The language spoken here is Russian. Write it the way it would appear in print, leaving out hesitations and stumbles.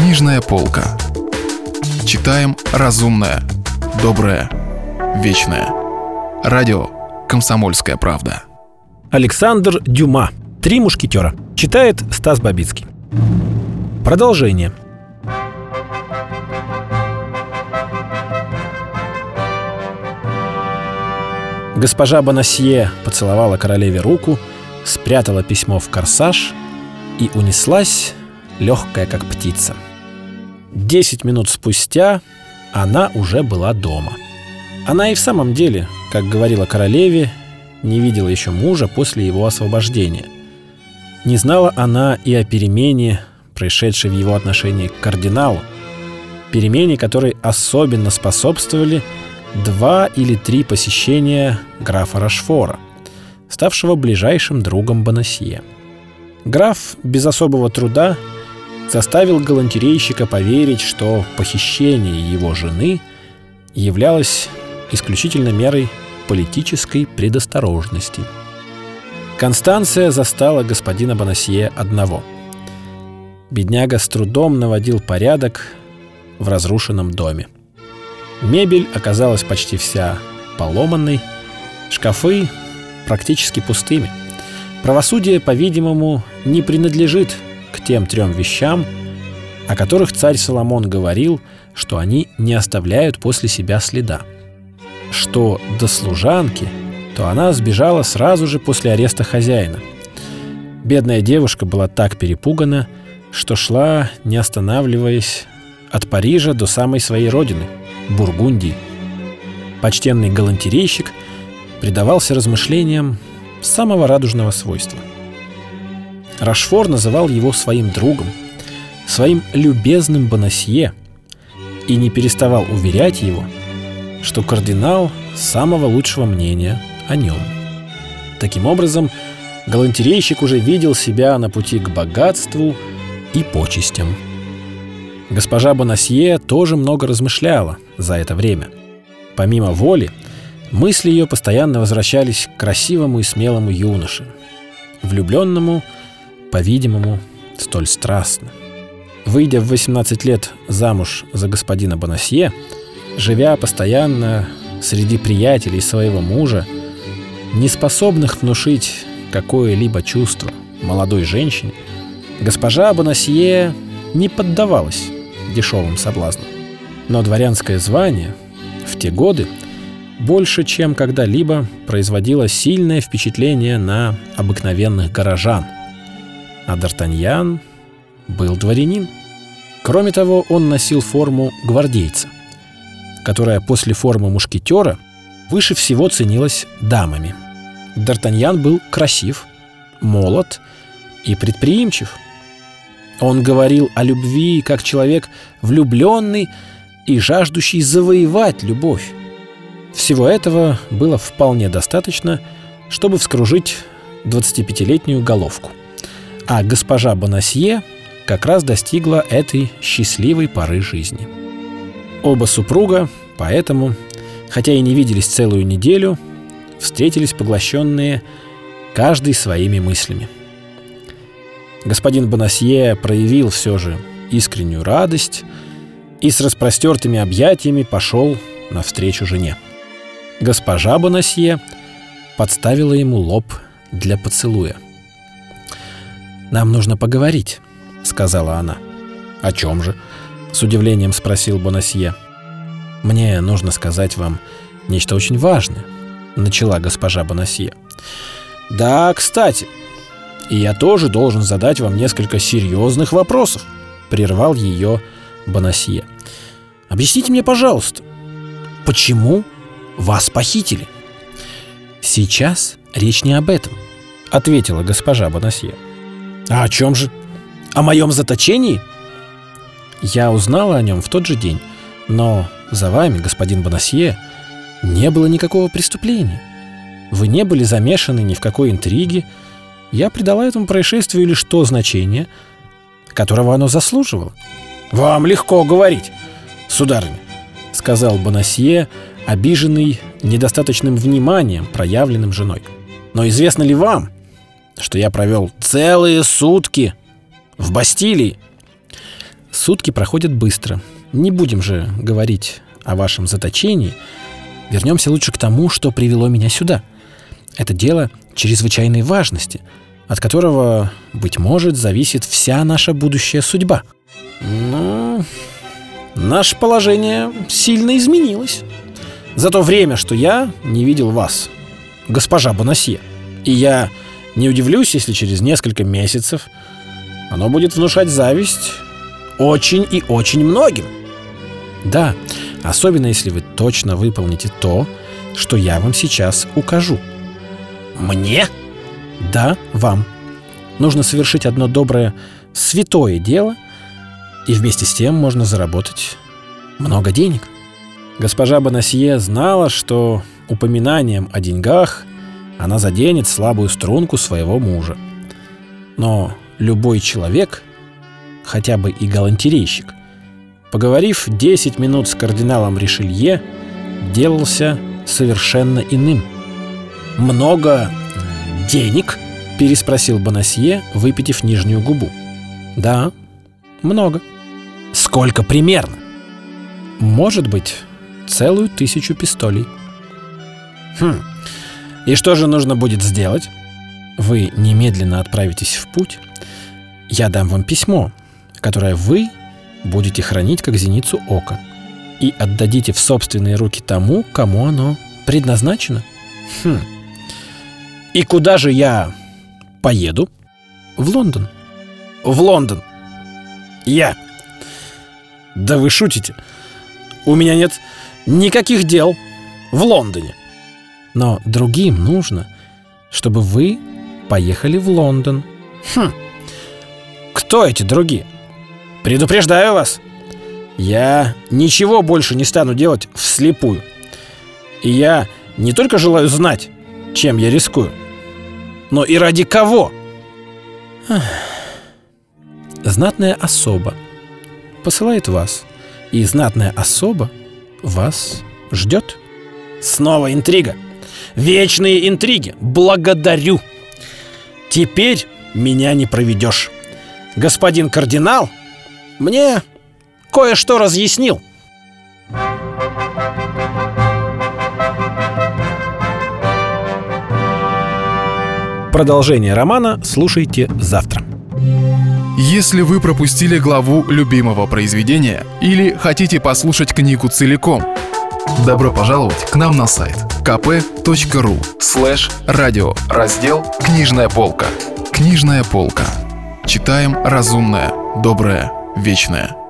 Книжная полка. Читаем разумное, доброе, вечное. Радио «Комсомольская правда». Александр Дюма. «Три мушкетера». Читает Стас Бабицкий. Продолжение. Госпожа Бонасье поцеловала королеве руку, спрятала письмо в корсаж и унеслась, легкая как птица. 10 минут спустя она уже была дома. Она и в самом деле, как говорила королеве, не видела еще мужа после его освобождения. Не знала она и о перемене, происшедшей в его отношении к кардиналу, перемене, которой особенно способствовали 2 или 3 посещения графа Рашфора, ставшего ближайшим другом Бонасье. Граф без особого труда заставил галантерейщика поверить, что похищение его жены являлось исключительно мерой политической предосторожности. Констанция застала господина Бонасье одного. Бедняга с трудом наводил порядок в разрушенном доме. Мебель оказалась почти вся поломанной, шкафы практически пустыми. Правосудие, по-видимому, не принадлежит к тем 3 вещам, о которых царь Соломон говорил, что они не оставляют после себя следа. Что до служанки, то она сбежала сразу же после ареста хозяина. Бедная девушка была так перепугана, что шла, не останавливаясь, от Парижа до самой своей родины, Бургундии. Почтенный галантерейщик предавался размышлениям самого радужного свойства. Рашфор называл его своим другом, своим любезным Бонасье, и не переставал уверять его, что кардинал самого лучшего мнения о нем. Таким образом, галантерейщик уже видел себя на пути к богатству и почестям. Госпожа Бонасье тоже много размышляла за это время. Помимо воли, мысли ее постоянно возвращались к красивому и смелому юноше, влюбленному, по-видимому, столь страстно. Выйдя в 18 лет замуж за господина Бонасье, живя постоянно среди приятелей своего мужа, не способных внушить какое-либо чувство молодой женщине, госпожа Бонасье не поддавалась дешевым соблазнам. Но дворянское звание в те годы больше, чем когда-либо, производило сильное впечатление на обыкновенных горожан. А Д'Артаньян был дворянин. Кроме того, он носил форму гвардейца, которая после формы мушкетера выше всего ценилась дамами. Д'Артаньян был красив, молод и предприимчив. Он говорил о любви как человек влюбленный и жаждущий завоевать любовь. Всего этого было вполне достаточно, чтобы вскружить 25-летнюю головку. А госпожа Бонасье как раз достигла этой счастливой поры жизни. Оба супруга поэтому, хотя и не виделись целую неделю, встретились поглощенные каждый своими мыслями. Господин Бонасье проявил все же искреннюю радость и с распростертыми объятиями пошел навстречу жене. Госпожа Бонасье подставила ему лоб для поцелуя. «Нам нужно поговорить», — сказала она. «О чем же?» — с удивлением спросил Бонасье. «Мне нужно сказать вам нечто очень важное», — начала госпожа Бонасье. «Да, кстати, и я тоже должен задать вам несколько серьезных вопросов», — прервал ее Бонасье. «Объясните мне, пожалуйста, почему вас похитили?» «Сейчас речь не об этом», — ответила госпожа Бонасье. «А о чем же? О моем заточении?» «Я узнала о нем в тот же день, но за вами, господин Бонасье, не было никакого преступления. Вы не были замешаны ни в какой интриге. Я придала этому происшествию лишь то значение, которого оно заслуживало». «Вам легко говорить, сударыня», — сказал Бонасье, обиженный недостаточным вниманием, проявленным женой. «Но известно ли вам, что я провел целые сутки в Бастилии?» «С Сутки проходят быстро. Не будем же говорить о вашем заточении. Вернемся лучше к тому, что привело меня сюда. Это дело чрезвычайной важности, от которого, быть может, зависит вся наша будущая судьба. Но наше положение сильно изменилось за то время, что я не видел вас, госпожа Бонасье. И я не удивлюсь, если через несколько месяцев оно будет внушать зависть очень и очень многим. Да, особенно если вы точно выполните то, что я вам сейчас укажу. Мне? Да, вам. Нужно совершить одно доброе, святое дело, и вместе с тем можно заработать много денег. Госпожа Бонасье знала, что упоминанием о деньгах она заденет слабую струнку своего мужа. Но любой человек, хотя бы и галантерейщик, поговорив 10 минут с кардиналом Ришелье, делался совершенно иным. «Много денег?» – переспросил Бонасье, выпятив нижнюю губу. «Да, много». «Сколько примерно?» «Может быть, целую 1000 пистолей». «Хм, и что же нужно будет сделать?» «Вы немедленно отправитесь в путь. Я дам вам письмо, которое вы будете хранить как зеницу ока, и отдадите в собственные руки тому, кому оно предназначено». «Хм. И куда же я поеду?» «В Лондон». «В Лондон? Я? Да вы шутите. У меня нет никаких дел в Лондоне». «Но другим нужно, чтобы вы поехали в Лондон». «Хм. Кто эти другие? Предупреждаю вас, я ничего больше не стану делать вслепую. И я не только желаю знать, чем я рискую, но и ради кого». «Знатная особа посылает вас, и знатная особа вас ждет». «Снова интрига. Вечные интриги. Благодарю. Теперь меня не проведешь. Господин кардинал мне кое-что разъяснил». Продолжение романа слушайте завтра. Если вы пропустили главу любимого произведения или хотите послушать книгу целиком, добро пожаловать к нам на сайт kp.ru/радио, раздел «Книжная полка». «Книжная полка». Читаем разумное, доброе, вечное.